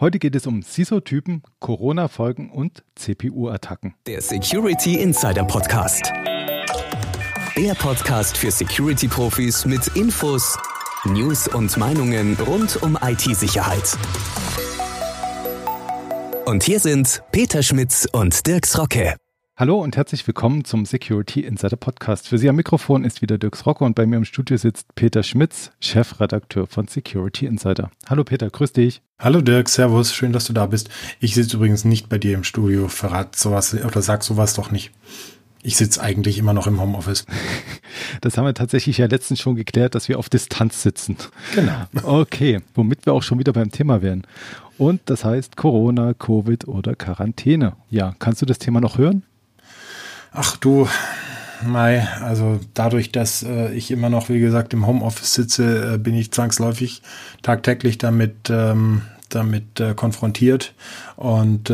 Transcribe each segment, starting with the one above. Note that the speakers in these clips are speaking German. Heute geht es um CISO-Typen, Corona-Folgen und CPU-Attacken. Der Security Insider Podcast. Der Podcast für Security-Profis mit Infos, News und Meinungen rund um IT-Sicherheit. Und hier sind Peter Schmitz und Dirk Srocko. Hallo und herzlich willkommen zum Security Insider Podcast. Für Sie am Mikrofon ist wieder Dirk Srocko und bei mir im Studio sitzt Peter Schmitz, Chefredakteur von Security Insider. Hallo Peter, grüß dich. Hallo Dirk, servus, schön, dass du da bist. Ich sitze übrigens nicht bei dir im Studio, verrat sowas oder sag sowas doch nicht. Ich sitze eigentlich immer noch im Homeoffice. Das haben wir tatsächlich ja letztens schon geklärt, dass wir auf Distanz sitzen. Genau. Okay, womit wir auch schon wieder beim Thema wären. Und das heißt Corona, Covid oder Quarantäne. Ja, kannst du das Thema noch hören? Ach du, mei, also dadurch, dass ich immer noch, wie gesagt, im Homeoffice sitze, bin ich zwangsläufig tagtäglich damit konfrontiert und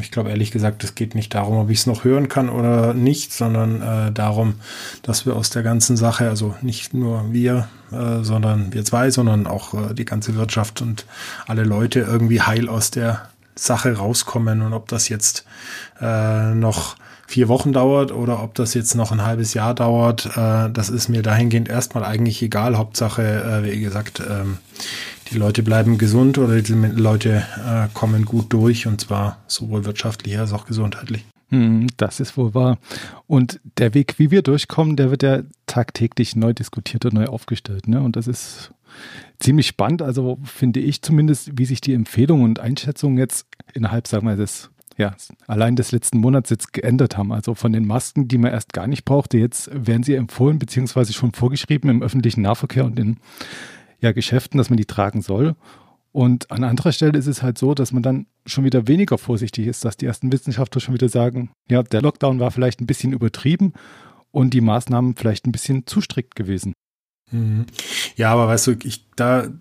ich glaube ehrlich gesagt, es geht nicht darum, ob ich es noch hören kann oder nicht, sondern darum, dass wir aus der ganzen Sache, also nicht nur wir zwei, sondern auch die ganze Wirtschaft und alle Leute irgendwie heil aus der Sache rauskommen und ob das jetzt noch 4 Wochen dauert oder ob das jetzt noch ein halbes Jahr dauert, das ist mir dahingehend erstmal eigentlich egal. Hauptsache, wie gesagt, die Leute bleiben gesund oder die Leute kommen gut durch und zwar sowohl wirtschaftlich als auch gesundheitlich. Das ist wohl wahr. Und der Weg, wie wir durchkommen, der wird ja tagtäglich neu diskutiert und neu aufgestellt, ne? Und das ist ziemlich spannend, also finde ich zumindest, wie sich die Empfehlungen und Einschätzungen jetzt innerhalb, sagen wir mal, allein des letzten Monats jetzt geändert haben. Also von den Masken, die man erst gar nicht brauchte, jetzt werden sie empfohlen bzw. schon vorgeschrieben im öffentlichen Nahverkehr und in Geschäften, dass man die tragen soll. Und an anderer Stelle ist es halt so, dass man dann schon wieder weniger vorsichtig ist, dass die ersten Wissenschaftler schon wieder sagen, ja, der Lockdown war vielleicht ein bisschen übertrieben und die Maßnahmen vielleicht ein bisschen zu strikt gewesen. Ja, aber weißt du, ich finde,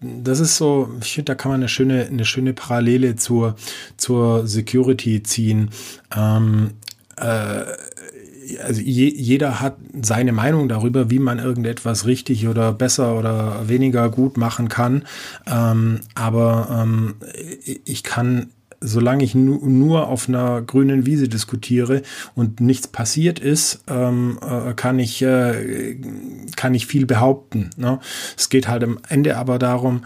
da kann man eine schöne Parallele zur Security ziehen. Also jeder hat seine Meinung darüber, wie man irgendetwas richtig oder besser oder weniger gut machen kann. Aber ich kann, solange ich nur auf einer grünen Wiese diskutiere und nichts passiert ist, kann ich viel behaupten, ne? Es geht halt am Ende aber darum,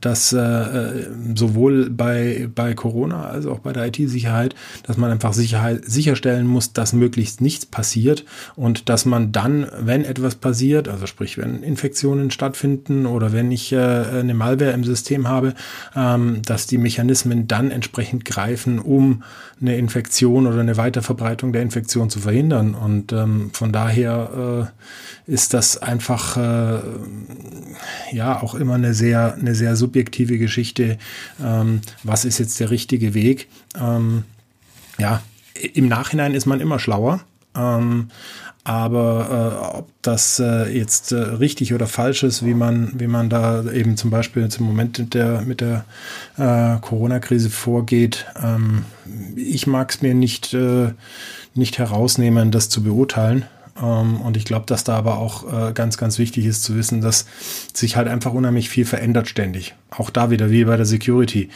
dass sowohl bei Corona als auch bei der IT-Sicherheit, dass man einfach sicherstellen muss, dass möglichst nichts passiert und dass man dann, wenn etwas passiert, also sprich, wenn Infektionen stattfinden oder wenn ich eine Malware im System habe, dass die Mechanismen dann entsprechend greifen, um eine Infektion oder eine Weiterverbreitung der Infektion zu verhindern. Und von daher ist das einfach auch immer eine sehr subjektive Geschichte. Was ist jetzt der richtige Weg? Im Nachhinein ist man immer schlauer. Aber ob das jetzt richtig oder falsch ist, wie man da eben zum Beispiel jetzt im Moment mit der Corona-Krise vorgeht, ich mag es mir nicht herausnehmen, das zu beurteilen. Und ich glaube, dass da aber auch ganz, ganz wichtig ist zu wissen, dass sich halt einfach unheimlich viel verändert ständig. Auch da wieder wie bei der Security.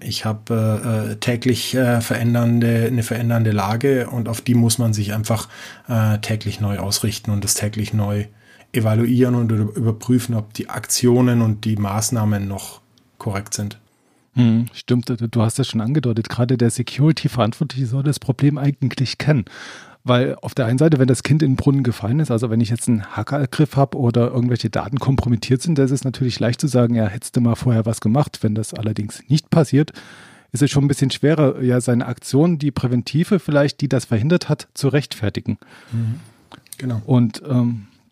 Ich habe täglich eine verändernde Lage und auf die muss man sich einfach täglich neu ausrichten und das täglich neu evaluieren und überprüfen, ob die Aktionen und die Maßnahmen noch korrekt sind. Stimmt, du hast das schon angedeutet. Gerade der Security-Verantwortliche soll das Problem eigentlich kennen. Weil auf der einen Seite, wenn das Kind in den Brunnen gefallen ist, also wenn ich jetzt einen Hackergriff habe oder irgendwelche Daten kompromittiert sind, da ist es natürlich leicht zu sagen, ja, hättest du mal vorher was gemacht. Wenn das allerdings nicht passiert, ist es schon ein bisschen schwerer, ja, seine Aktion, die Präventive vielleicht, die das verhindert hat, zu rechtfertigen. Mhm. Genau. Und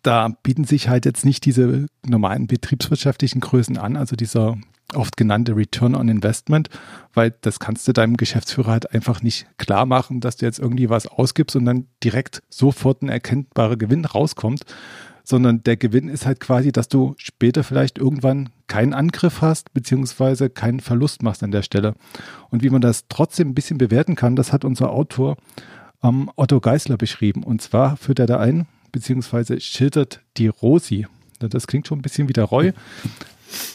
da bieten sich halt jetzt nicht diese normalen betriebswirtschaftlichen Größen an, also dieser oft genannte Return on Investment, weil das kannst du deinem Geschäftsführer halt einfach nicht klar machen, dass du jetzt irgendwie was ausgibst und dann direkt sofort ein erkennbarer Gewinn rauskommt, sondern der Gewinn ist halt quasi, dass du später vielleicht irgendwann keinen Angriff hast, beziehungsweise keinen Verlust machst an der Stelle. Und wie man das trotzdem ein bisschen bewerten kann, das hat unser Autor Otto Geißler beschrieben. Und zwar führt er da ein, beziehungsweise schildert die Rosi. Das klingt schon ein bisschen wie der Roy.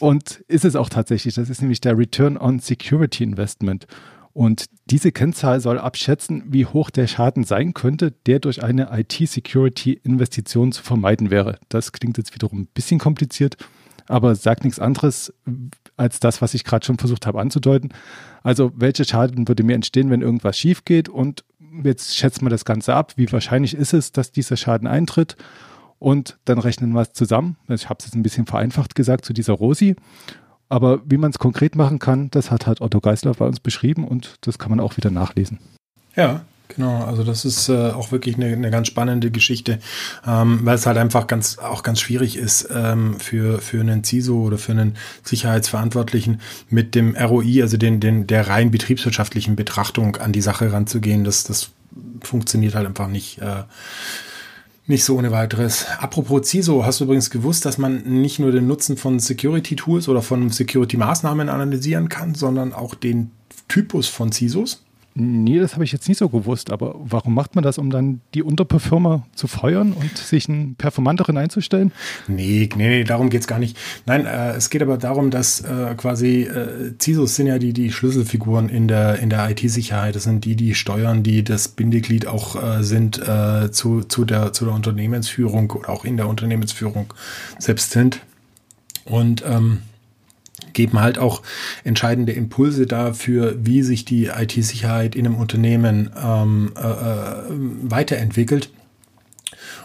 Und ist es auch tatsächlich. Das ist nämlich der Return on Security Investment. Und diese Kennzahl soll abschätzen, wie hoch der Schaden sein könnte, der durch eine IT-Security-Investition zu vermeiden wäre. Das klingt jetzt wiederum ein bisschen kompliziert, aber sagt nichts anderes als das, was ich gerade schon versucht habe anzudeuten. Also, welcher Schaden würde mir entstehen, wenn irgendwas schief geht? Und jetzt schätzen wir das Ganze ab. Wie wahrscheinlich ist es, dass dieser Schaden eintritt? Und dann rechnen wir es zusammen. Ich habe es jetzt ein bisschen vereinfacht gesagt zu dieser ROSI. Aber wie man es konkret machen kann, das hat halt Otto Geißler bei uns beschrieben und das kann man auch wieder nachlesen. Ja, genau. Also das ist auch wirklich eine ganz spannende Geschichte, weil es halt einfach ganz schwierig ist für einen CISO oder für einen Sicherheitsverantwortlichen mit dem ROI, also der rein betriebswirtschaftlichen Betrachtung an die Sache ranzugehen. Das funktioniert halt einfach nicht. Nicht so ohne weiteres. Apropos CISO, hast du übrigens gewusst, dass man nicht nur den Nutzen von Security-Tools oder von Security-Maßnahmen analysieren kann, sondern auch den Typus von CISOs? Nee, das habe ich jetzt nicht so gewusst. Aber warum macht man das, um dann die Unterperformer zu feuern und sich einen performanteren einzustellen? Nee, darum geht es gar nicht. Nein, es geht aber darum, dass CISOs sind ja die Schlüsselfiguren in der IT-Sicherheit. Das sind die steuern, die das Bindeglied auch sind zu der Unternehmensführung oder auch in der Unternehmensführung selbst sind. Und geben halt auch entscheidende Impulse dafür, wie sich die IT-Sicherheit in einem Unternehmen weiterentwickelt.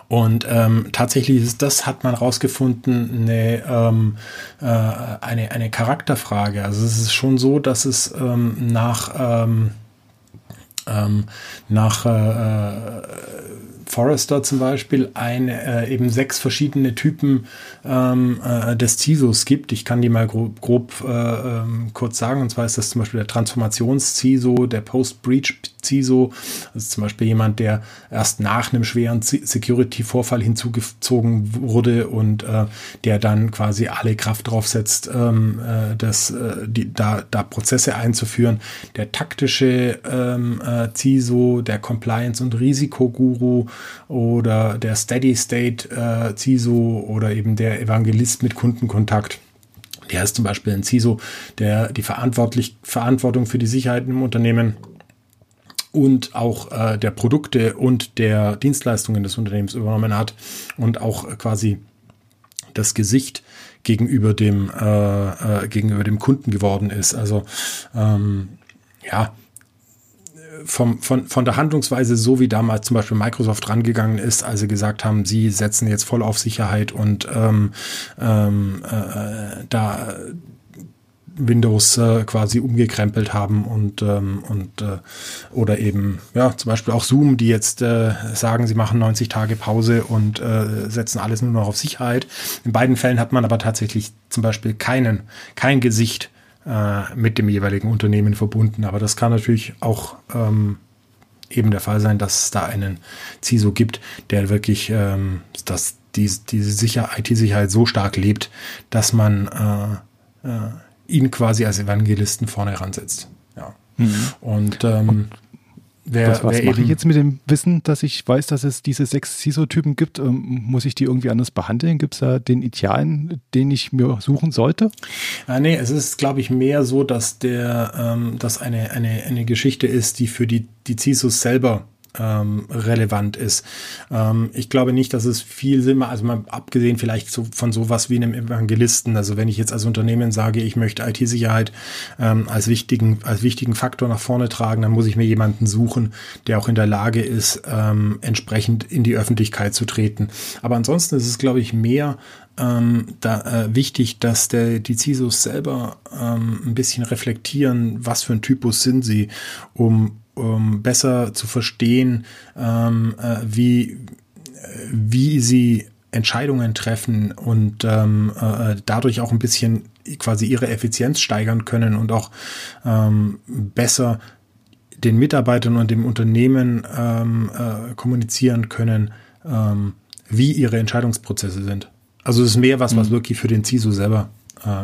Und tatsächlich ist das, hat man rausgefunden, eine Charakterfrage. Also es ist schon so, dass es nach Forrester zum Beispiel eben 6 verschiedene Typen des CISOs gibt. Ich kann die mal kurz sagen. Und zwar ist das zum Beispiel der Transformations-CISO, der Post-Breach-CISO. Das ist zum Beispiel jemand, der erst nach einem schweren Security-Vorfall hinzugezogen wurde und der dann quasi alle Kraft drauf setzt, da Prozesse einzuführen. Der taktische CISO, der Compliance- und Risikoguru, oder der Steady-State-CISO oder eben der Evangelist mit Kundenkontakt. Der ist zum Beispiel ein CISO, der die Verantwortung für die Sicherheit im Unternehmen und auch der Produkte und der Dienstleistungen des Unternehmens übernommen hat und auch quasi das Gesicht gegenüber dem Kunden geworden ist. Also von der Handlungsweise, so wie damals zum Beispiel Microsoft rangegangen ist, als sie gesagt haben, sie setzen jetzt voll auf Sicherheit und da Windows quasi umgekrempelt haben oder eben zum Beispiel auch Zoom, die jetzt sagen, sie machen 90 Tage Pause und setzen alles nur noch auf Sicherheit. In beiden Fällen hat man aber tatsächlich zum Beispiel kein Gesicht mit dem jeweiligen Unternehmen verbunden. Aber das kann natürlich auch eben der Fall sein, dass es da einen CISO gibt, der wirklich dass diese IT-Sicherheit so stark lebt, dass man ihn quasi als Evangelisten vorne heransetzt. Ja. Mhm. Und was mache ich jetzt mit dem Wissen, dass ich weiß, dass es diese 6 CISO-Typen gibt? Muss ich die irgendwie anders behandeln? Gibt es da den Idealen, den ich mir suchen sollte? Nee, es ist, glaube ich, mehr so, dass dass eine Geschichte ist, die für die CISOs selber relevant ist. Ich glaube nicht, dass es viel Sinn macht, also mal abgesehen vielleicht von sowas wie einem Evangelisten. Also wenn ich jetzt als Unternehmen sage, ich möchte IT-Sicherheit als wichtigen Faktor nach vorne tragen, dann muss ich mir jemanden suchen, der auch in der Lage ist, entsprechend in die Öffentlichkeit zu treten. Aber ansonsten ist es, glaube ich, mehr wichtig, dass die CISOs selber ein bisschen reflektieren, was für ein Typus sind sie, um besser zu verstehen, wie sie Entscheidungen treffen und dadurch auch ein bisschen quasi ihre Effizienz steigern können und auch besser den Mitarbeitern und dem Unternehmen kommunizieren können, wie ihre Entscheidungsprozesse sind. Also es ist mehr was wirklich für den CISO selber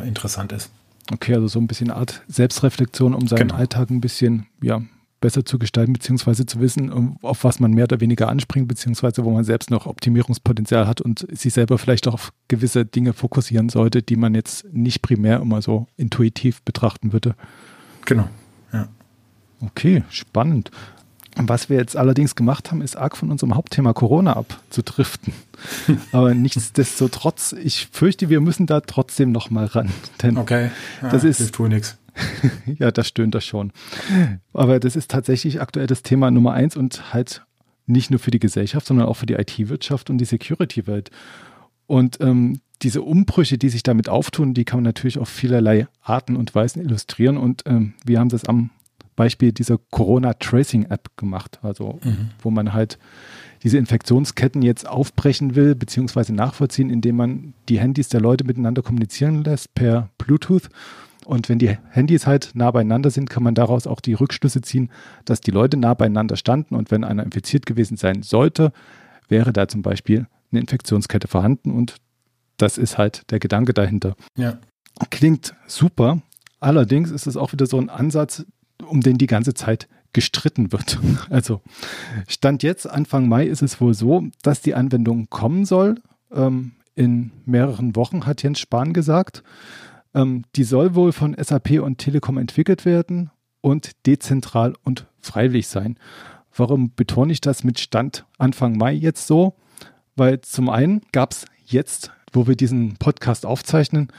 interessant ist. Okay, also so ein bisschen Art Selbstreflexion, um seinen Alltag ein bisschen besser zu gestalten, beziehungsweise zu wissen, auf was man mehr oder weniger anspringt, beziehungsweise wo man selbst noch Optimierungspotenzial hat und sich selber vielleicht auch auf gewisse Dinge fokussieren sollte, die man jetzt nicht primär immer so intuitiv betrachten würde. Genau, ja. Okay, spannend. Was wir jetzt allerdings gemacht haben, ist arg von unserem Hauptthema Corona abzudriften. Aber nichtsdestotrotz, ich fürchte, wir müssen da trotzdem noch mal ran. Denn okay, ja, das ist, hilft wohl nichts. Ja, das stöhnt das schon. Aber das ist tatsächlich aktuell das Thema Nummer 1 und halt nicht nur für die Gesellschaft, sondern auch für die IT-Wirtschaft und die Security-Welt. Und diese Umbrüche, die sich damit auftun, die kann man natürlich auf vielerlei Arten und Weisen illustrieren. Und wir haben das am Beispiel dieser Corona-Tracing-App gemacht, also wo man halt diese Infektionsketten jetzt aufbrechen will, beziehungsweise nachvollziehen, indem man die Handys der Leute miteinander kommunizieren lässt per Bluetooth. Und wenn die Handys halt nah beieinander sind, kann man daraus auch die Rückschlüsse ziehen, dass die Leute nah beieinander standen und wenn einer infiziert gewesen sein sollte, wäre da zum Beispiel eine Infektionskette vorhanden und das ist halt der Gedanke dahinter. Ja. Klingt super, allerdings ist es auch wieder so ein Ansatz, um den die ganze Zeit gestritten wird. Also Stand jetzt, Anfang Mai, ist es wohl so, dass die Anwendung kommen soll. In mehreren Wochen, hat Jens Spahn gesagt. Die soll wohl von SAP und Telekom entwickelt werden und dezentral und freiwillig sein. Warum betone ich das mit Stand Anfang Mai jetzt so? Weil zum einen gab es jetzt, wo wir diesen Podcast aufzeichnen,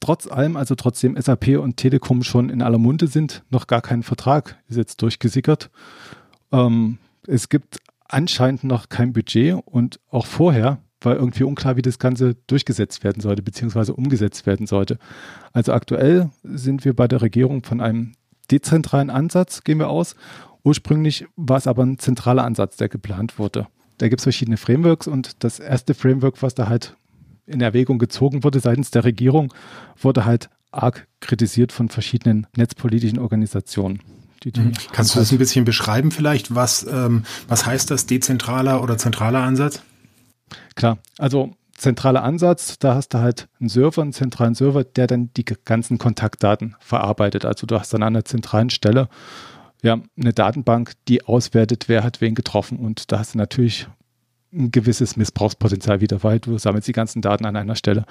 trotz allem, also trotzdem SAP und Telekom schon in aller Munde sind, noch gar kein Vertrag, ist jetzt durchgesickert. Es gibt anscheinend noch kein Budget und auch vorher war irgendwie unklar, wie das Ganze durchgesetzt werden sollte, beziehungsweise umgesetzt werden sollte. Also aktuell sind wir bei der Regierung von einem dezentralen Ansatz, gehen wir aus. Ursprünglich war es aber ein zentraler Ansatz, der geplant wurde. Da gibt es verschiedene Frameworks und das erste Framework, was da halt in Erwägung gezogen wurde seitens der Regierung, wurde halt arg kritisiert von verschiedenen netzpolitischen Organisationen. Kannst du das ein bisschen beschreiben vielleicht? Was heißt das, dezentraler oder zentraler Ansatz? Klar, also zentraler Ansatz, da hast du halt einen Server, einen zentralen Server, der dann die ganzen Kontaktdaten verarbeitet. Also du hast dann an einer zentralen Stelle ja eine Datenbank, die auswertet, wer hat wen getroffen. Und da hast du natürlich ein gewisses Missbrauchspotenzial wieder, weil du sammelst die ganzen Daten an einer Stelle.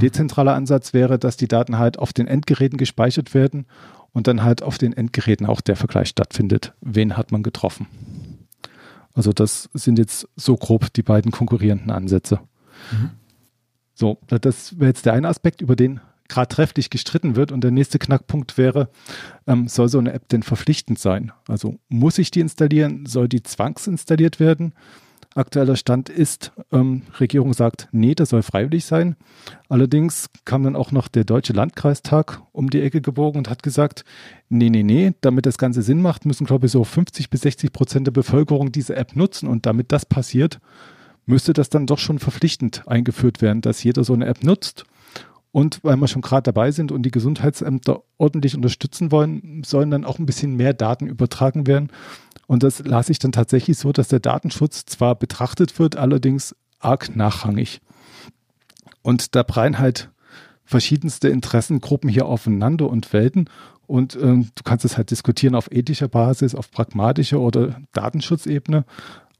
Dezentraler Ansatz wäre, dass die Daten halt auf den Endgeräten gespeichert werden und dann halt auf den Endgeräten auch der Vergleich stattfindet. Wen hat man getroffen? Also das sind jetzt so grob die beiden konkurrierenden Ansätze. So, das wäre jetzt der eine Aspekt, über den gerade trefflich gestritten wird. Und der nächste Knackpunkt wäre, soll so eine App denn verpflichtend sein? Also muss ich die installieren? Soll die zwangsinstalliert werden? Aktueller Stand ist, Regierung sagt, nee, das soll freiwillig sein. Allerdings kam dann auch noch der Deutsche Landkreistag um die Ecke gebogen und hat gesagt, nee, damit das Ganze Sinn macht, müssen, glaube ich, so 50-60% der Bevölkerung diese App nutzen. Und damit das passiert, müsste das dann doch schon verpflichtend eingeführt werden, dass jeder so eine App nutzt. Und weil wir schon gerade dabei sind und die Gesundheitsämter ordentlich unterstützen wollen, sollen dann auch ein bisschen mehr Daten übertragen werden. Und das las ich dann tatsächlich so, dass der Datenschutz zwar betrachtet wird, allerdings arg nachrangig. Und da prallen halt verschiedenste Interessengruppen hier aufeinander und Welten. Und du kannst es halt diskutieren auf ethischer Basis, auf pragmatischer oder Datenschutzebene.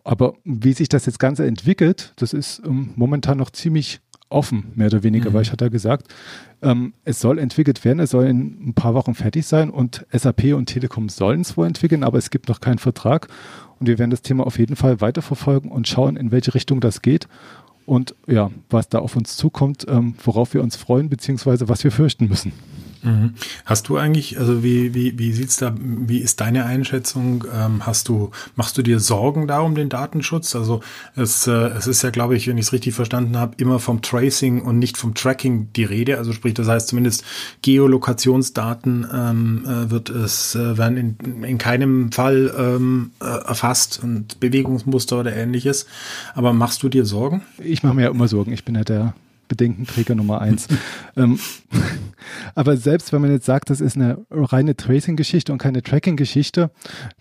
Aber wie sich das jetzt Ganze entwickelt, das ist momentan noch ziemlich offen, mehr oder weniger, weil ich hatte ja gesagt, es soll entwickelt werden, es soll in ein paar Wochen fertig sein und SAP und Telekom sollen es wohl entwickeln, aber es gibt noch keinen Vertrag und wir werden das Thema auf jeden Fall weiterverfolgen und schauen, in welche Richtung das geht und ja, was da auf uns zukommt, worauf wir uns freuen, beziehungsweise was wir fürchten müssen. Hast du eigentlich, also wie ist deine Einschätzung? Machst du dir Sorgen da um den Datenschutz? Also es ist ja, glaube ich, wenn ich es richtig verstanden habe, immer vom Tracing und nicht vom Tracking die Rede. Also sprich, das heißt zumindest Geolokationsdaten werden in keinem Fall erfasst und Bewegungsmuster oder Ähnliches. Aber machst du dir Sorgen? Ich mache mir ja immer Sorgen. Ich bin ja der Bedenkenträger Nummer 1. Aber selbst wenn man jetzt sagt, das ist eine reine Tracing-Geschichte und keine Tracking-Geschichte,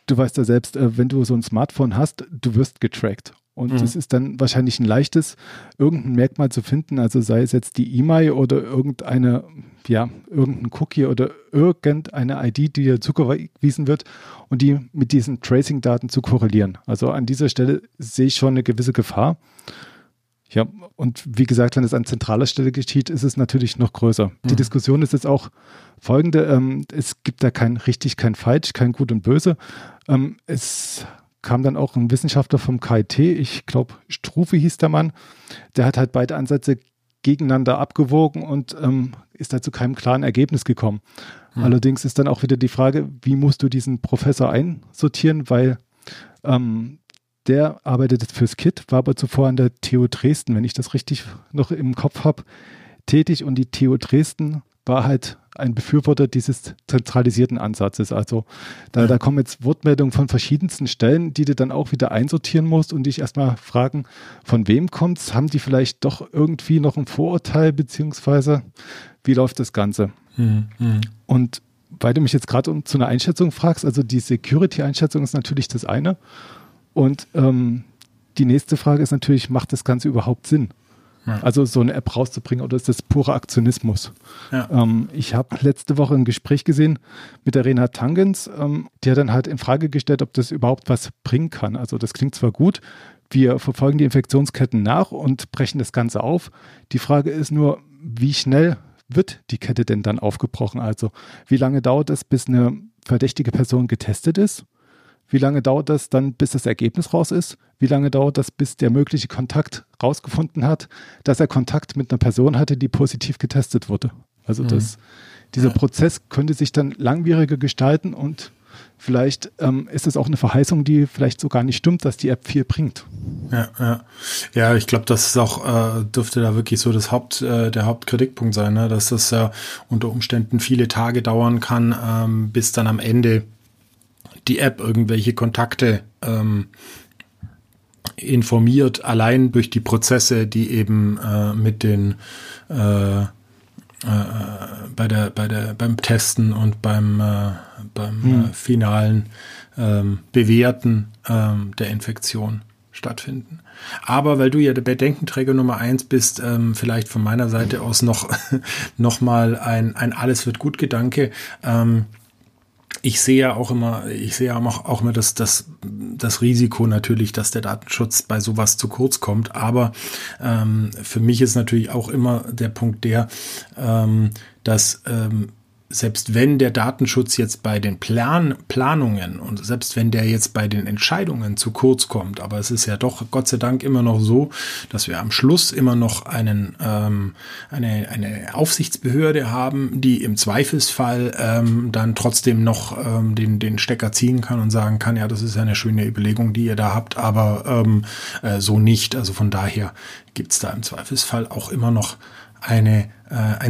du weißt ja selbst, wenn du so ein Smartphone hast, du wirst getrackt. Und es ist dann wahrscheinlich ein leichtes, irgendein Merkmal zu finden, also sei es jetzt die E-Mail oder irgendeine, ja, irgendein Cookie oder irgendeine ID, die dir zugewiesen wird und die mit diesen Tracing-Daten zu korrelieren. Also an dieser Stelle sehe ich schon eine gewisse Gefahr. Ja, und wie gesagt, wenn es an zentraler Stelle geschieht, ist es natürlich noch größer. Mhm. Die Diskussion ist jetzt auch folgende. Es gibt da kein richtig, kein falsch, kein gut und böse. Es kam dann auch ein Wissenschaftler vom KIT, ich glaube Strufe hieß der Mann, der hat halt beide Ansätze gegeneinander abgewogen und ist da zu keinem klaren Ergebnis gekommen. Mhm. Allerdings ist dann auch wieder die Frage, wie musst du diesen Professor einsortieren, weil der arbeitet fürs KIT, war aber zuvor an der TU Dresden, wenn ich das richtig noch im Kopf habe, tätig. Und die TU Dresden war halt ein Befürworter dieses zentralisierten Ansatzes. Also da kommen jetzt Wortmeldungen von verschiedensten Stellen, die du dann auch wieder einsortieren musst und dich erstmal fragen, von wem kommt's? Haben die vielleicht doch irgendwie noch ein Vorurteil, beziehungsweise wie läuft das Ganze? Und weil du mich jetzt gerade zu einer Einschätzung fragst, also die Security-Einschätzung ist natürlich das eine. Und die nächste Frage ist natürlich, macht das Ganze überhaupt Sinn? Ja. Also so eine App rauszubringen oder ist das purer Aktionismus? Ja. Ich habe letzte Woche ein Gespräch gesehen mit der Renate Tangens, die hat dann halt in Frage gestellt, ob das überhaupt was bringen kann. Also das klingt zwar gut, wir verfolgen die Infektionsketten nach und brechen das Ganze auf. Die Frage ist nur, wie schnell wird die Kette denn dann aufgebrochen? Also wie lange dauert es, bis eine verdächtige Person getestet ist? Wie lange dauert das dann, bis das Ergebnis raus ist? Wie lange dauert das, bis der mögliche Kontakt rausgefunden hat, dass er Kontakt mit einer Person hatte, die positiv getestet wurde? Also dieser Prozess könnte sich dann langwieriger gestalten und vielleicht ist es auch eine Verheißung, die vielleicht so gar nicht stimmt, dass die App viel bringt. Ja, ich glaube, das ist auch, dürfte da wirklich so das der Hauptkritikpunkt sein, ne? Dass das ja unter Umständen viele Tage dauern kann, bis dann am Ende die App irgendwelche Kontakte informiert, allein durch die Prozesse, die eben mit den beim Testen und beim finalen Bewerten der Infektion stattfinden. Aber weil du ja der Bedenkenträger Nummer 1 bist, vielleicht von meiner Seite aus noch mal ein alles wird gut Gedanke. Ich sehe ja auch immer das Risiko natürlich, dass der Datenschutz bei sowas zu kurz kommt. Aber für mich ist natürlich auch immer der Punkt dass selbst wenn der Datenschutz jetzt bei den Planungen und selbst wenn der jetzt bei den Entscheidungen zu kurz kommt, aber es ist ja doch Gott sei Dank immer noch so, dass wir am Schluss immer noch eine Aufsichtsbehörde haben, die im Zweifelsfall dann trotzdem noch den Stecker ziehen kann und sagen kann, ja, das ist ja eine schöne Überlegung, die ihr da habt, aber so nicht. Also von daher gibt's da im Zweifelsfall auch immer noch ein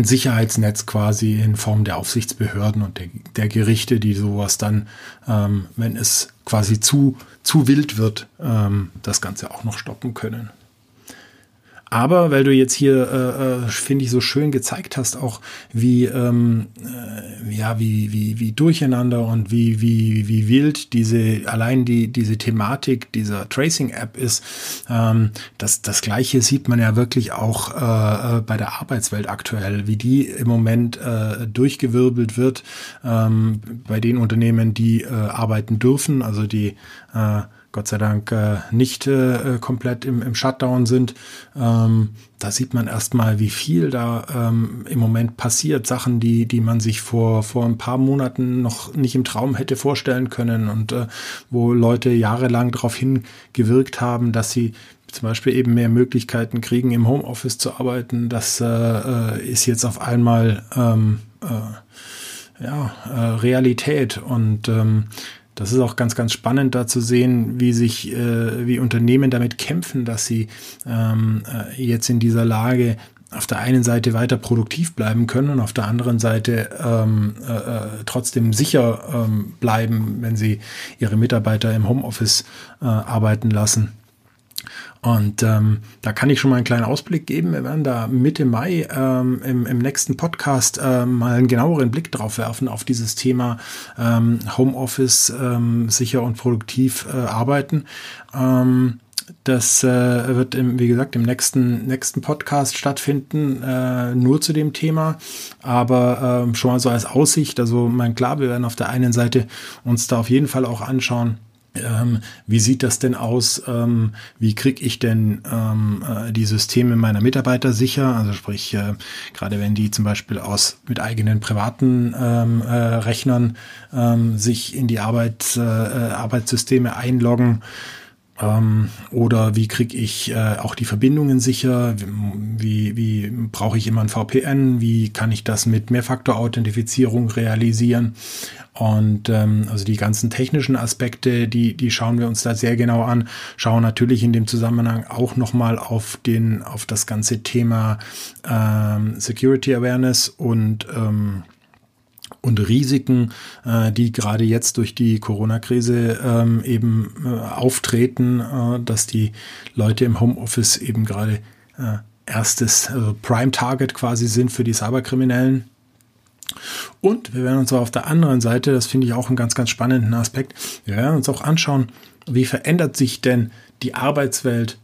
Sicherheitsnetz quasi in Form der Aufsichtsbehörden und der Gerichte, die sowas dann, wenn es quasi zu wild wird, das Ganze auch noch stoppen können. Aber weil du jetzt hier, finde ich, so schön gezeigt hast, auch wie durcheinander und wie wild diese Thematik dieser Tracing-App ist, das Gleiche sieht man ja wirklich auch bei der Arbeitswelt aktuell, wie die im Moment durchgewirbelt wird bei den Unternehmen, die arbeiten dürfen, also die Gott sei Dank nicht komplett im Shutdown sind. Da sieht man erstmal, wie viel da im Moment passiert. Sachen, die man sich vor ein paar Monaten noch nicht im Traum hätte vorstellen können und wo Leute jahrelang darauf hingewirkt haben, dass sie zum Beispiel eben mehr Möglichkeiten kriegen, im Homeoffice zu arbeiten. Das ist jetzt auf einmal Realität und das ist auch ganz, ganz spannend, da zu sehen, wie Unternehmen damit kämpfen, dass sie jetzt in dieser Lage auf der einen Seite weiter produktiv bleiben können und auf der anderen Seite trotzdem sicher bleiben, wenn sie ihre Mitarbeiter im Homeoffice arbeiten lassen. Und da kann ich schon mal einen kleinen Ausblick geben. Wir werden da Mitte Mai im nächsten Podcast mal einen genaueren Blick drauf werfen auf dieses Thema Homeoffice, sicher und produktiv arbeiten. Das wird, wie gesagt, im nächsten Podcast stattfinden, nur zu dem Thema, aber schon mal so als Aussicht. Also klar, wir werden auf der einen Seite uns da auf jeden Fall auch anschauen, wie sieht das denn aus, wie kriege ich denn die Systeme meiner Mitarbeiter sicher, also sprich, gerade wenn die zum Beispiel mit eigenen privaten Rechnern sich in die Arbeitssysteme einloggen, oder wie kriege ich auch die Verbindungen sicher, wie brauche ich immer ein VPN, wie kann ich das mit Mehrfaktor-Authentifizierung realisieren, und also die ganzen technischen Aspekte, die schauen wir uns da sehr genau an, schauen natürlich in dem Zusammenhang auch nochmal auf das ganze Thema Security Awareness und Risiken, die gerade jetzt durch die Corona-Krise eben auftreten, dass die Leute im Homeoffice eben gerade erstes Prime-Target quasi sind für die Cyberkriminellen. Und wir werden uns auch auf der anderen Seite, das finde ich auch einen ganz, ganz spannenden Aspekt, wir werden uns auch anschauen, wie verändert sich denn die Arbeitswelt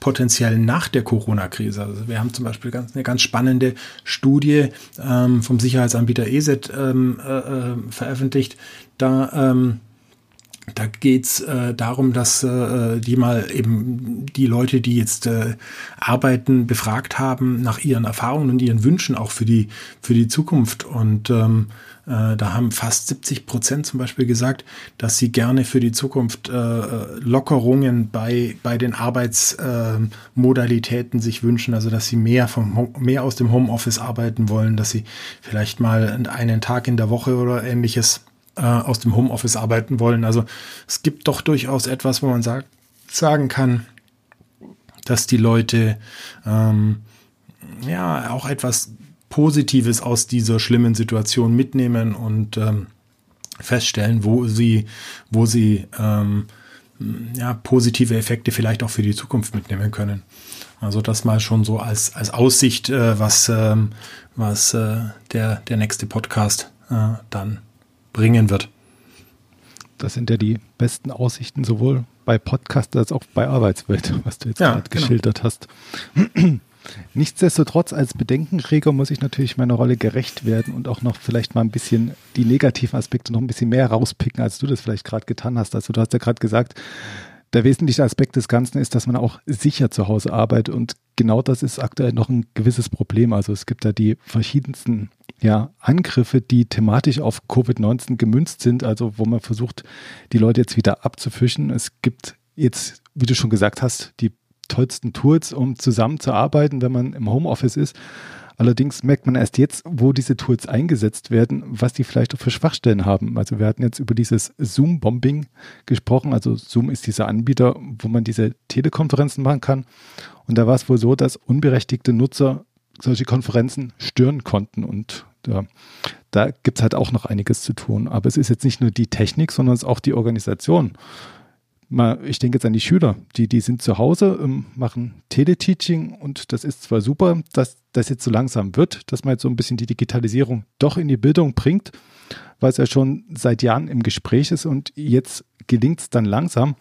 potenziell nach der Corona-Krise. Also wir haben zum Beispiel eine ganz spannende Studie vom Sicherheitsanbieter ESET veröffentlicht. Da geht's darum, dass die mal eben die Leute, die jetzt arbeiten, befragt haben nach ihren Erfahrungen und ihren Wünschen auch für die Zukunft. Und da haben fast 70% zum Beispiel gesagt, dass sie gerne für die Zukunft Lockerungen bei den Arbeitsmodalitäten sich wünschen, also dass sie mehr aus dem Homeoffice arbeiten wollen, dass sie vielleicht mal einen Tag in der Woche oder Ähnliches aus dem Homeoffice arbeiten wollen. Also es gibt doch durchaus etwas, wo man sagen kann, dass die Leute auch etwas Positives aus dieser schlimmen Situation mitnehmen und feststellen, wo sie positive Effekte vielleicht auch für die Zukunft mitnehmen können. Also das mal schon so als Aussicht, was der nächste Podcast dann bringen wird. Das sind ja die besten Aussichten sowohl bei Podcast als auch bei Arbeitswelt, was du jetzt gerade geschildert hast. Nichtsdestotrotz als Bedenkenreger muss ich natürlich meiner Rolle gerecht werden und auch noch vielleicht mal ein bisschen die negativen Aspekte noch ein bisschen mehr rauspicken, als du das vielleicht gerade getan hast. Also du hast ja gerade gesagt, der wesentliche Aspekt des Ganzen ist, dass man auch sicher zu Hause arbeitet, und genau das ist aktuell noch ein gewisses Problem. Also es gibt da die verschiedensten Angriffe, die thematisch auf Covid-19 gemünzt sind, also wo man versucht, die Leute jetzt wieder abzufischen. Es gibt jetzt, wie du schon gesagt hast, die tollsten Tools, um zusammenzuarbeiten, wenn man im Homeoffice ist. Allerdings merkt man erst jetzt, wo diese Tools eingesetzt werden, was die vielleicht auch für Schwachstellen haben. Also wir hatten jetzt über dieses Zoom-Bombing gesprochen. Also Zoom ist dieser Anbieter, wo man diese Telekonferenzen machen kann. Und da war es wohl so, dass unberechtigte Nutzer solche Konferenzen stören konnten. Und da gibt es halt auch noch einiges zu tun. Aber es ist jetzt nicht nur die Technik, sondern es ist auch die Organisation. Ich denke jetzt an die Schüler, die sind zu Hause, machen Teleteaching, und das ist zwar super, dass das jetzt so langsam wird, dass man jetzt so ein bisschen die Digitalisierung doch in die Bildung bringt, weil es ja schon seit Jahren im Gespräch ist und jetzt gelingt es dann langsam.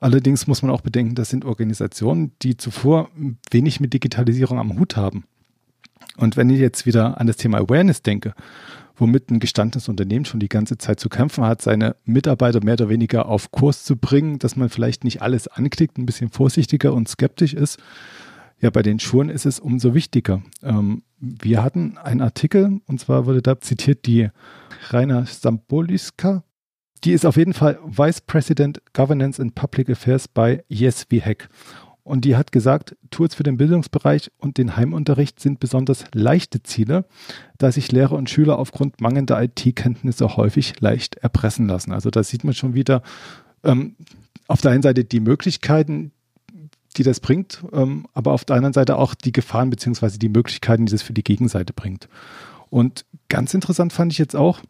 Allerdings muss man auch bedenken, das sind Organisationen, die zuvor wenig mit Digitalisierung am Hut haben. Und wenn ich jetzt wieder an das Thema Awareness denke, womit ein gestandenes Unternehmen schon die ganze Zeit zu kämpfen hat, seine Mitarbeiter mehr oder weniger auf Kurs zu bringen, dass man vielleicht nicht alles anklickt, ein bisschen vorsichtiger und skeptisch ist. Ja, bei den Schulen ist es umso wichtiger. Wir hatten einen Artikel, und zwar wurde da zitiert die Rayna Stamboliyska. Die ist auf jeden Fall Vice President Governance and Public Affairs bei Yes We Hack. Und die hat gesagt, Tools für den Bildungsbereich und den Heimunterricht sind besonders leichte Ziele, da sich Lehrer und Schüler aufgrund mangelnder IT-Kenntnisse häufig leicht erpressen lassen. Also da sieht man schon wieder auf der einen Seite die Möglichkeiten, die das bringt, aber auf der anderen Seite auch die Gefahren bzw. die Möglichkeiten, die das für die Gegenseite bringt. Und ganz interessant fand ich jetzt auch,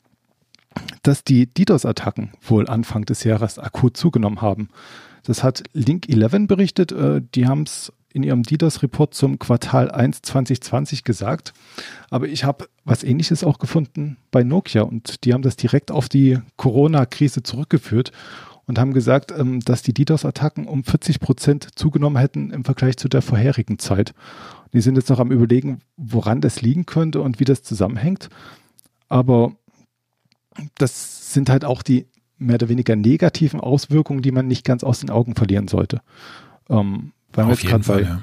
dass die DDoS-Attacken wohl Anfang des Jahres akut zugenommen haben. Das hat Link11 berichtet. Die haben es in ihrem DDoS-Report zum Quartal 1 2020 gesagt. Aber ich habe was Ähnliches auch gefunden bei Nokia. Und die haben das direkt auf die Corona-Krise zurückgeführt. und haben gesagt, dass die DDoS-Attacken um 40% zugenommen hätten im Vergleich zu der vorherigen Zeit. Die sind jetzt noch am Überlegen, woran das liegen könnte und wie das zusammenhängt. Aber das sind halt auch die mehr oder weniger negativen Auswirkungen, die man nicht ganz aus den Augen verlieren sollte. Auf jeden Fall, ja.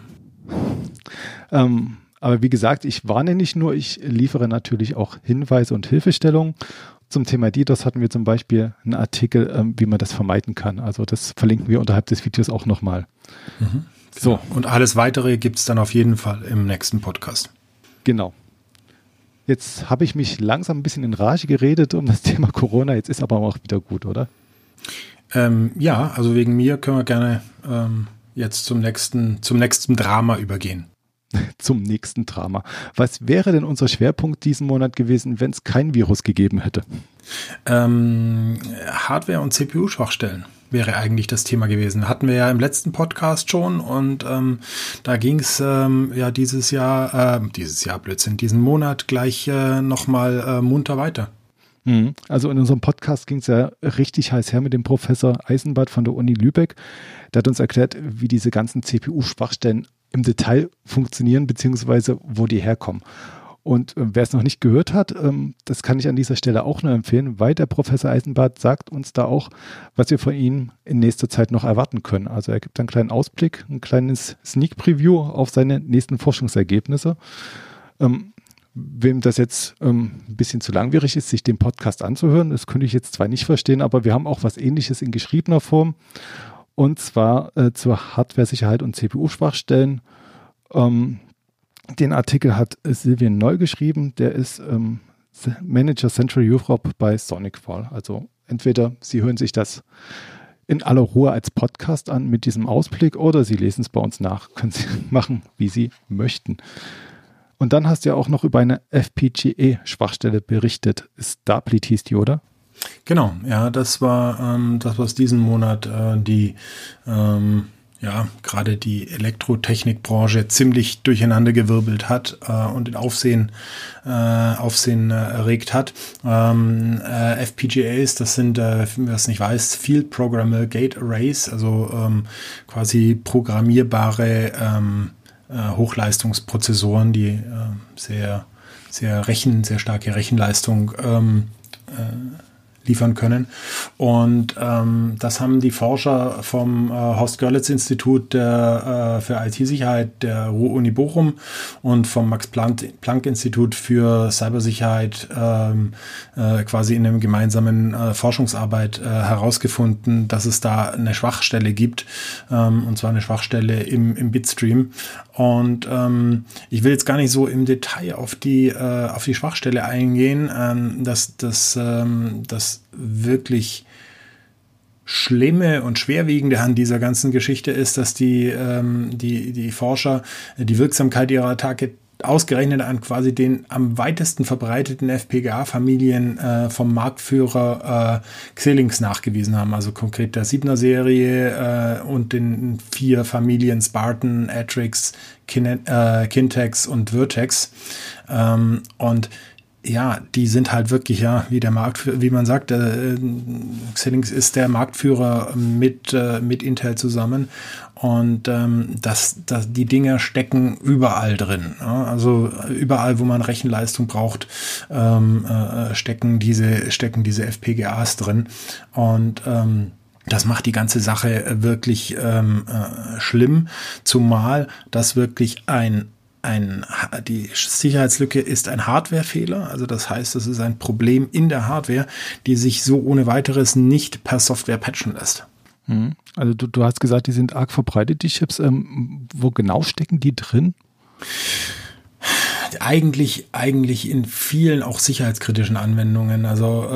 Aber wie gesagt, ich warne nicht nur, ich liefere natürlich auch Hinweise und Hilfestellungen. Zum Thema DDoS hatten wir zum Beispiel einen Artikel, wie man das vermeiden kann. Also das verlinken wir unterhalb des Videos auch nochmal. Mhm. So. Und alles Weitere gibt es dann auf jeden Fall im nächsten Podcast. Genau. Jetzt habe ich mich langsam ein bisschen in Rage geredet um das Thema Corona. Jetzt ist aber auch wieder gut, oder? Ja, also wegen mir können wir gerne jetzt zum nächsten Drama übergehen. Zum nächsten Drama. Was wäre denn unser Schwerpunkt diesen Monat gewesen, wenn es kein Virus gegeben hätte? Hardware- und CPU-Schwachstellen wäre eigentlich das Thema gewesen. Hatten wir ja im letzten Podcast schon und da ging es ja diesen Monat gleich nochmal munter weiter. Also in unserem Podcast ging es ja richtig heiß her mit dem Professor Eisenbart von der Uni Lübeck. Der hat uns erklärt, wie diese ganzen CPU-Schwachstellen im Detail funktionieren, beziehungsweise wo die herkommen. Und wer es noch nicht gehört hat, das kann ich an dieser Stelle auch nur empfehlen, weil der Professor Eisenbart sagt uns da auch, was wir von ihm in nächster Zeit noch erwarten können. Also er gibt einen kleinen Ausblick, ein kleines Sneak-Preview auf seine nächsten Forschungsergebnisse. Wem das jetzt ein bisschen zu langwierig ist, sich den Podcast anzuhören, das könnte ich jetzt zwar nicht verstehen, aber wir haben auch was Ähnliches in geschriebener Form. Und zwar zur Hardware-Sicherheit und CPU-Schwachstellen. Den Artikel hat Silvian Neu geschrieben. Der ist Manager Central Europe bei SonicFall. Also entweder Sie hören sich das in aller Ruhe als Podcast an mit diesem Ausblick oder Sie lesen es bei uns nach. Können Sie machen, wie Sie möchten. Und dann hast du ja auch noch über eine FPGA-Schwachstelle berichtet. Starpleet hieß die, oder? Genau, ja, das war das, was diesen Monat gerade die Elektrotechnikbranche ziemlich durcheinandergewirbelt hat und in Aufsehen erregt hat. FPGAs, das sind, wer es nicht weiß, Field Programmable Gate Arrays, also quasi programmierbare Hochleistungsprozessoren, die sehr starke Rechenleistung liefern können. Und das haben die Forscher vom Horst-Görtz-Institut für IT-Sicherheit der Ruhr-Uni Bochum und vom Max-Planck-Institut für Cybersicherheit quasi in einem gemeinsamen Forschungsarbeit herausgefunden, dass es da eine Schwachstelle gibt, und zwar eine Schwachstelle im Bitstream. Und ich will jetzt gar nicht so im Detail auf die Schwachstelle eingehen, das wirklich Schlimme und Schwerwiegende an dieser ganzen Geschichte ist, dass die Forscher die Wirksamkeit ihrer Attacke ausgerechnet an quasi den am weitesten verbreiteten FPGA-Familien vom Marktführer Xilinx nachgewiesen haben. Also konkret der 7er-Serie und den 4 Familien Spartan, Atrix, Kintex und Vertex. Und ja, die sind halt wirklich, ja, wie man sagt, Xilinx ist der Marktführer mit Intel zusammen. Und die Dinger stecken überall drin. Ja? Also überall, wo man Rechenleistung braucht, stecken diese FPGAs drin. Und das macht die ganze Sache wirklich schlimm, zumal das wirklich die Sicherheitslücke ist ein Hardwarefehler, also das heißt, es ist ein Problem in der Hardware, die sich so ohne weiteres nicht per Software patchen lässt. Also du hast gesagt, die sind arg verbreitet, die Chips. Wo genau stecken die drin? Eigentlich in vielen auch sicherheitskritischen Anwendungen, also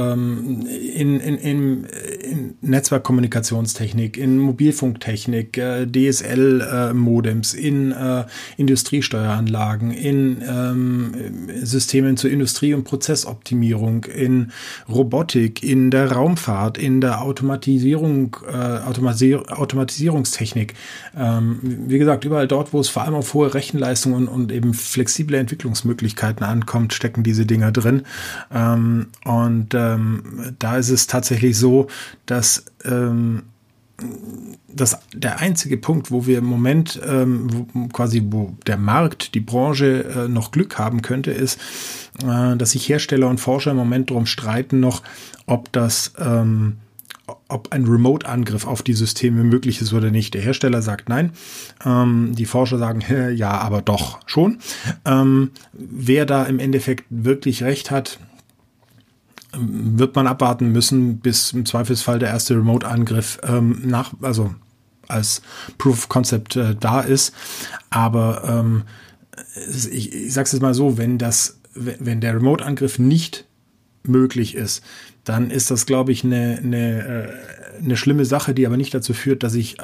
in Netzwerkkommunikationstechnik, in Mobilfunktechnik, DSL-Modems, in Industriesteueranlagen, in Systemen zur Industrie- und Prozessoptimierung, in Robotik, in der Raumfahrt, in der Automatisierungstechnik. Wie gesagt, überall dort, wo es vor allem auf hohe Rechenleistung und eben flexible Entwicklungsmöglichkeiten ankommt, stecken diese Dinger drin. Und da ist es tatsächlich so, dass das der einzige Punkt, wo wir im Moment wo der Markt, die Branche noch Glück haben könnte, ist, dass sich Hersteller und Forscher im Moment darum streiten noch, ob ein Remote-Angriff auf die Systeme möglich ist oder nicht. Der Hersteller sagt nein, die Forscher sagen ja, aber doch schon. Wer da im Endeffekt wirklich recht hat, wird man abwarten müssen, bis im Zweifelsfall der erste Remote-Angriff als Proof of Concept da ist. Aber ich sage es jetzt mal so, wenn der Remote-Angriff nicht möglich ist, dann ist das, glaube ich, eine schlimme Sache, die aber nicht dazu führt, dass ich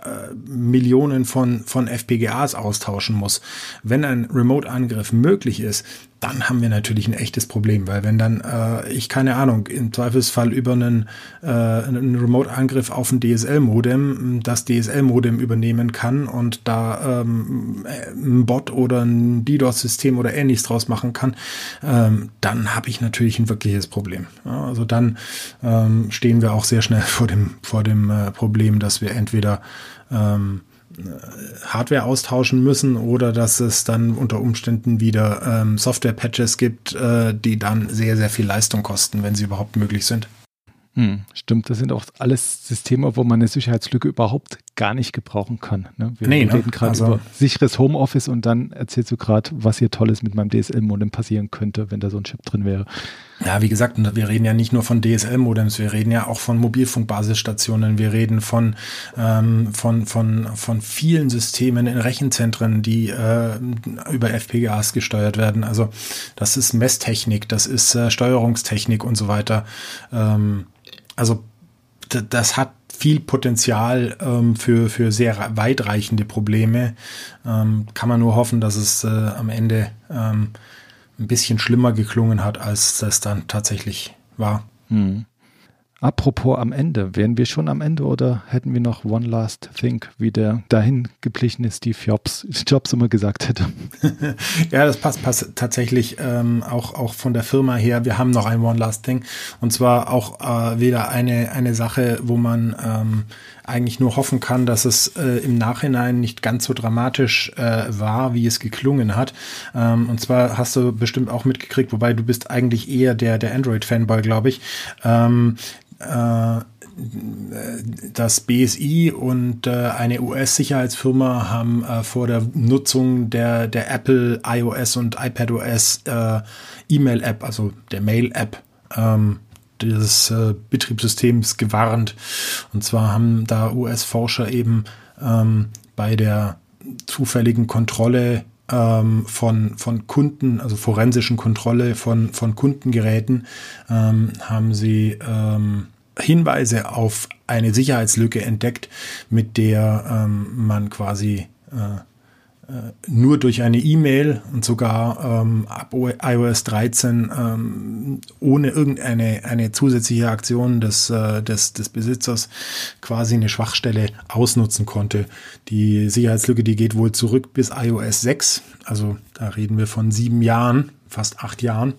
Millionen von FPGAs austauschen muss. Wenn ein Remote-Angriff möglich ist, dann haben wir natürlich ein echtes Problem, weil wenn dann, im Zweifelsfall über einen Remote-Angriff auf ein DSL-Modem, das DSL-Modem übernehmen kann und da ein Bot oder ein DDoS-System oder ähnliches draus machen kann, dann habe ich natürlich ein wirkliches Problem. Ja, also dann stehen wir auch sehr schnell vor dem Problem, dass wir entweder Hardware austauschen müssen oder dass es dann unter Umständen wieder Software-Patches gibt, die dann sehr, sehr viel Leistung kosten, wenn sie überhaupt möglich sind. Stimmt, das sind auch alles Systeme, wo man eine Sicherheitslücke überhaupt gar nicht gebrauchen kann. Ne? Wir reden gerade über sicheres Homeoffice und dann erzählst du gerade, was hier Tolles mit meinem DSL-Modem passieren könnte, wenn da so ein Chip drin wäre. Ja, wie gesagt, wir reden ja nicht nur von DSL-Modems, wir reden ja auch von Mobilfunkbasisstationen, wir reden von vielen Systemen in Rechenzentren, die über FPGAs gesteuert werden. Also das ist Messtechnik, das ist Steuerungstechnik und so weiter. Also das hat viel Potenzial für sehr weitreichende Probleme. Kann man nur hoffen, dass es am Ende ein bisschen schlimmer geklungen hat, als das dann tatsächlich war. Apropos am Ende, wären wir schon am Ende oder hätten wir noch one last thing, wie der dahin geblichene Steve Jobs immer gesagt hätte? Ja, das passt tatsächlich auch von der Firma her. Wir haben noch ein one last thing und zwar auch wieder eine Sache, wo man eigentlich nur hoffen kann, dass es im Nachhinein nicht ganz so dramatisch war, wie es geklungen hat. Und zwar hast du bestimmt auch mitgekriegt, wobei du bist eigentlich eher der Android-Fanboy, glaube ich, das BSI und eine US-Sicherheitsfirma haben vor der Nutzung der Apple iOS und iPadOS E-Mail-App, also der Mail-App, dieses Betriebssystems gewarnt. Und zwar haben da US-Forscher eben bei der zufälligen Kontrolle von Kunden, also forensischen Kontrolle von Kundengeräten, haben sie Hinweise auf eine Sicherheitslücke entdeckt, mit der man quasi nur durch eine E-Mail und sogar ab iOS 13 ohne irgendeine zusätzliche Aktion des Besitzers quasi eine Schwachstelle ausnutzen konnte. Die Sicherheitslücke, die geht wohl zurück bis iOS 6, also da reden wir von 7 Jahren, fast 8 Jahren,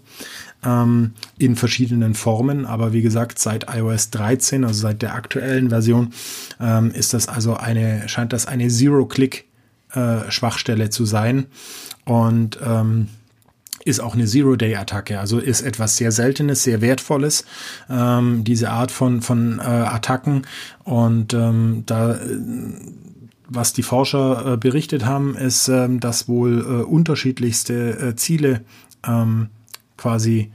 in verschiedenen Formen. Aber wie gesagt, seit iOS 13, also seit der aktuellen Version, scheint das eine Zero-Click Schwachstelle zu sein und ist auch eine Zero-Day-Attacke, also ist etwas sehr Seltenes, sehr Wertvolles, diese Art von Attacken. Und was die Forscher berichtet haben, ist, dass wohl unterschiedlichste Ziele quasi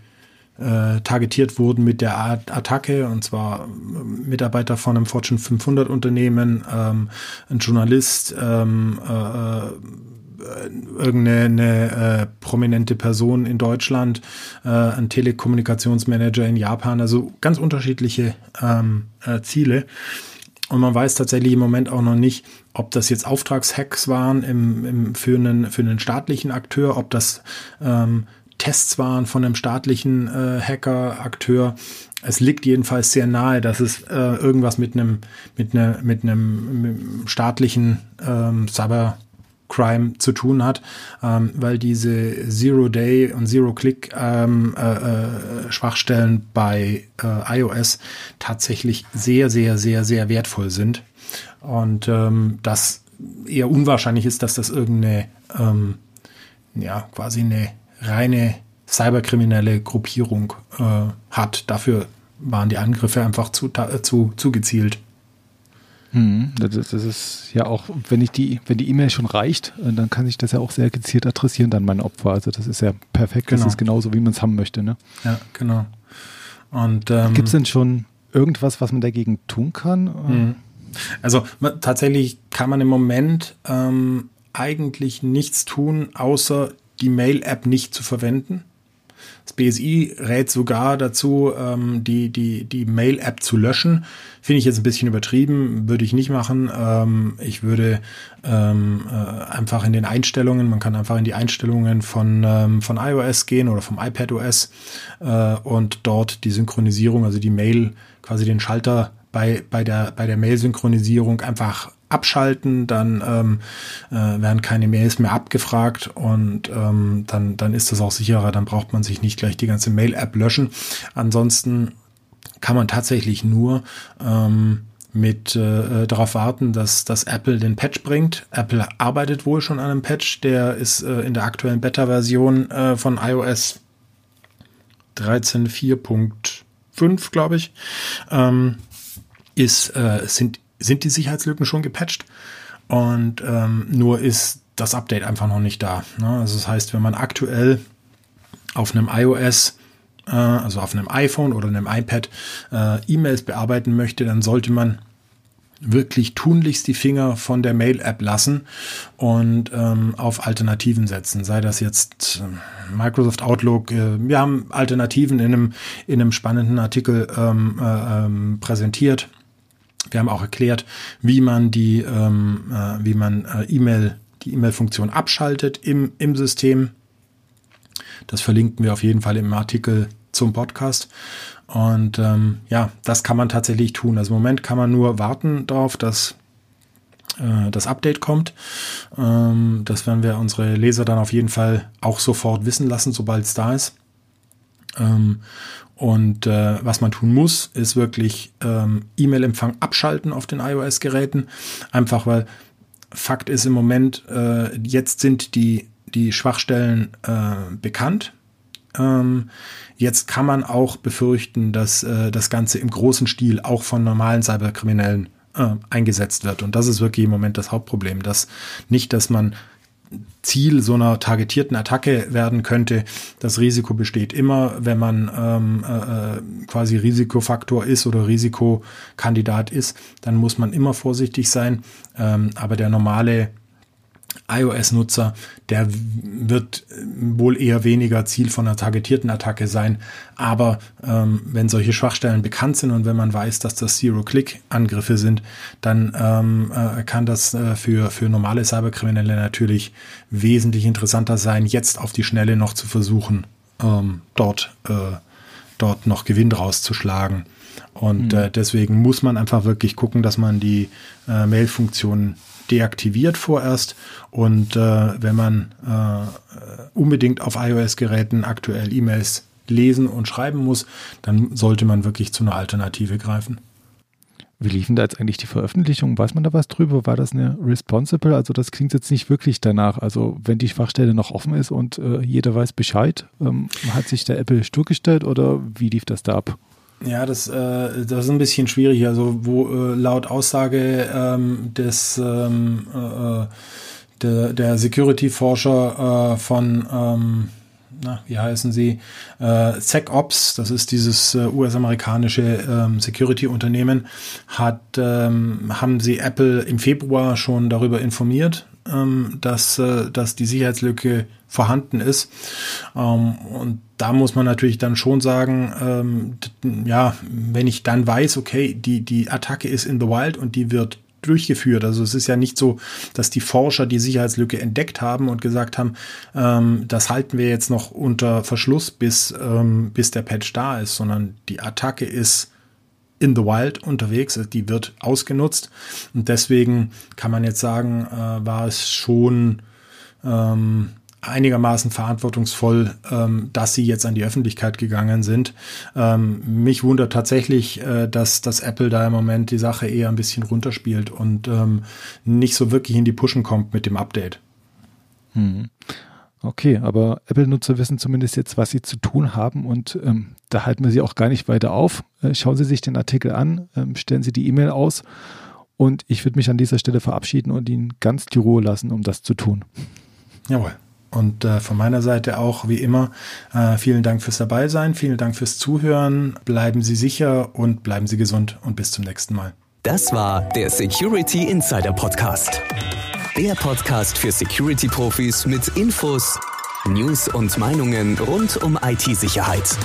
targetiert wurden mit der Attacke, und zwar Mitarbeiter von einem Fortune 500 Unternehmen, ein Journalist, irgendeine prominente Person in Deutschland, ein Telekommunikationsmanager in Japan, also ganz unterschiedliche Ziele. Und man weiß tatsächlich im Moment auch noch nicht, ob das jetzt Auftragshacks waren für einen staatlichen Akteur, ob das Tests waren von einem staatlichen Hacker-Akteur. Es liegt jedenfalls sehr nahe, dass es irgendwas mit einem staatlichen Crime zu tun hat, weil diese Zero-Day- und Zero-Click-Schwachstellen bei iOS tatsächlich sehr, sehr, sehr, sehr wertvoll sind. Und das eher unwahrscheinlich ist, dass das irgendeine, quasi eine reine cyberkriminelle Gruppierung hat. Dafür waren die Angriffe einfach zu gezielt. Das ist ja auch, wenn die E-Mail schon reicht, dann kann ich das ja auch sehr gezielt adressieren, dann meine Opfer. Also das ist ja perfekt, genau. Das ist genauso, wie man es haben möchte. Ne? Ja, genau. Und gibt es denn schon irgendwas, was man dagegen tun kann? Also tatsächlich kann man im Moment eigentlich nichts tun, außer die Mail-App nicht zu verwenden. Das BSI rät sogar dazu, die Mail-App zu löschen. Finde ich jetzt ein bisschen übertrieben, würde ich nicht machen. Ich würde einfach in den Einstellungen, man kann einfach in die Einstellungen von iOS gehen oder vom iPadOS und dort die Synchronisierung, also die Mail, quasi den Schalter bei der Mail-Synchronisierung einfach abschalten, dann werden keine Mails mehr abgefragt und dann ist das auch sicherer, dann braucht man sich nicht gleich die ganze Mail-App löschen. Ansonsten kann man tatsächlich nur darauf warten, dass Apple den Patch bringt. Apple arbeitet wohl schon an einem Patch, der ist in der aktuellen Beta-Version von iOS 13.4.5, glaube ich, sind die Sicherheitslücken schon gepatcht und nur ist das Update einfach noch nicht da. Ne? Also das heißt, wenn man aktuell auf einem iOS, also auf einem iPhone oder einem iPad E-Mails bearbeiten möchte, dann sollte man wirklich tunlichst die Finger von der Mail-App lassen und auf Alternativen setzen. Sei das jetzt Microsoft Outlook. Wir haben Alternativen in einem spannenden Artikel präsentiert. Wir haben auch erklärt, wie man die E-Mail-Funktion abschaltet im System. Das verlinken wir auf jeden Fall im Artikel zum Podcast. Und das kann man tatsächlich tun. Also im Moment kann man nur warten darauf, dass das Update kommt. Das werden wir unsere Leser dann auf jeden Fall auch sofort wissen lassen, sobald es da ist. Was man tun muss, ist wirklich E-Mail-Empfang abschalten auf den iOS-Geräten. Einfach, weil Fakt ist im Moment, jetzt sind die Schwachstellen bekannt. Jetzt kann man auch befürchten, dass das Ganze im großen Stil auch von normalen Cyberkriminellen eingesetzt wird. Und das ist wirklich im Moment das Hauptproblem. Dass man Ziel so einer targetierten Attacke werden könnte. Das Risiko besteht immer, wenn man quasi Risikofaktor ist oder Risikokandidat ist, dann muss man immer vorsichtig sein. Aber der normale iOS-Nutzer, der wird wohl eher weniger Ziel von einer targetierten Attacke sein. Aber wenn solche Schwachstellen bekannt sind und wenn man weiß, dass das Zero-Click-Angriffe sind, dann kann das für normale Cyberkriminelle natürlich wesentlich interessanter sein, jetzt auf die Schnelle noch zu versuchen, dort noch Gewinn rauszuschlagen. Und deswegen muss man einfach wirklich gucken, dass man die Mail-Funktionen deaktiviert vorerst und wenn man unbedingt auf iOS-Geräten aktuell E-Mails lesen und schreiben muss, dann sollte man wirklich zu einer Alternative greifen. Wie liefen da jetzt eigentlich die Veröffentlichungen? Weiß man da was drüber? War das eine Responsible? Also das klingt jetzt nicht wirklich danach. Also wenn die Schwachstelle noch offen ist und jeder weiß Bescheid, hat sich der Apple stur gestellt oder wie lief das da ab? Ja, das ist ein bisschen schwierig. Also laut Aussage der Security-Forscher von SecOps, das ist dieses US-amerikanische Security-Unternehmen, haben sie Apple im Februar schon darüber informiert, dass die Sicherheitslücke vorhanden ist. Und da muss man natürlich dann schon sagen, wenn ich dann weiß, okay, die Attacke ist in the wild und die wird durchgeführt. Also es ist ja nicht so, dass die Forscher die Sicherheitslücke entdeckt haben und gesagt haben, das halten wir jetzt noch unter Verschluss, bis der Patch da ist, sondern die Attacke ist in the wild unterwegs, die wird ausgenutzt. Und deswegen kann man jetzt sagen, war es schon einigermaßen verantwortungsvoll, dass sie jetzt an die Öffentlichkeit gegangen sind. Mich wundert tatsächlich, dass Apple da im Moment die Sache eher ein bisschen runterspielt und nicht so wirklich in die Pushen kommt mit dem Update. Hm. Okay, aber Apple-Nutzer wissen zumindest jetzt, was sie zu tun haben, und da halten wir sie auch gar nicht weiter auf. Schauen Sie sich den Artikel an, stellen Sie die E-Mail aus, und ich würde mich an dieser Stelle verabschieden und Ihnen ganz die Ruhe lassen, um das zu tun. Jawohl. Und von meiner Seite auch, wie immer, vielen Dank fürs Dabeisein, vielen Dank fürs Zuhören. Bleiben Sie sicher und bleiben Sie gesund, und bis zum nächsten Mal. Das war der Security Insider Podcast. Der Podcast für Security-Profis mit Infos, News und Meinungen rund um IT-Sicherheit.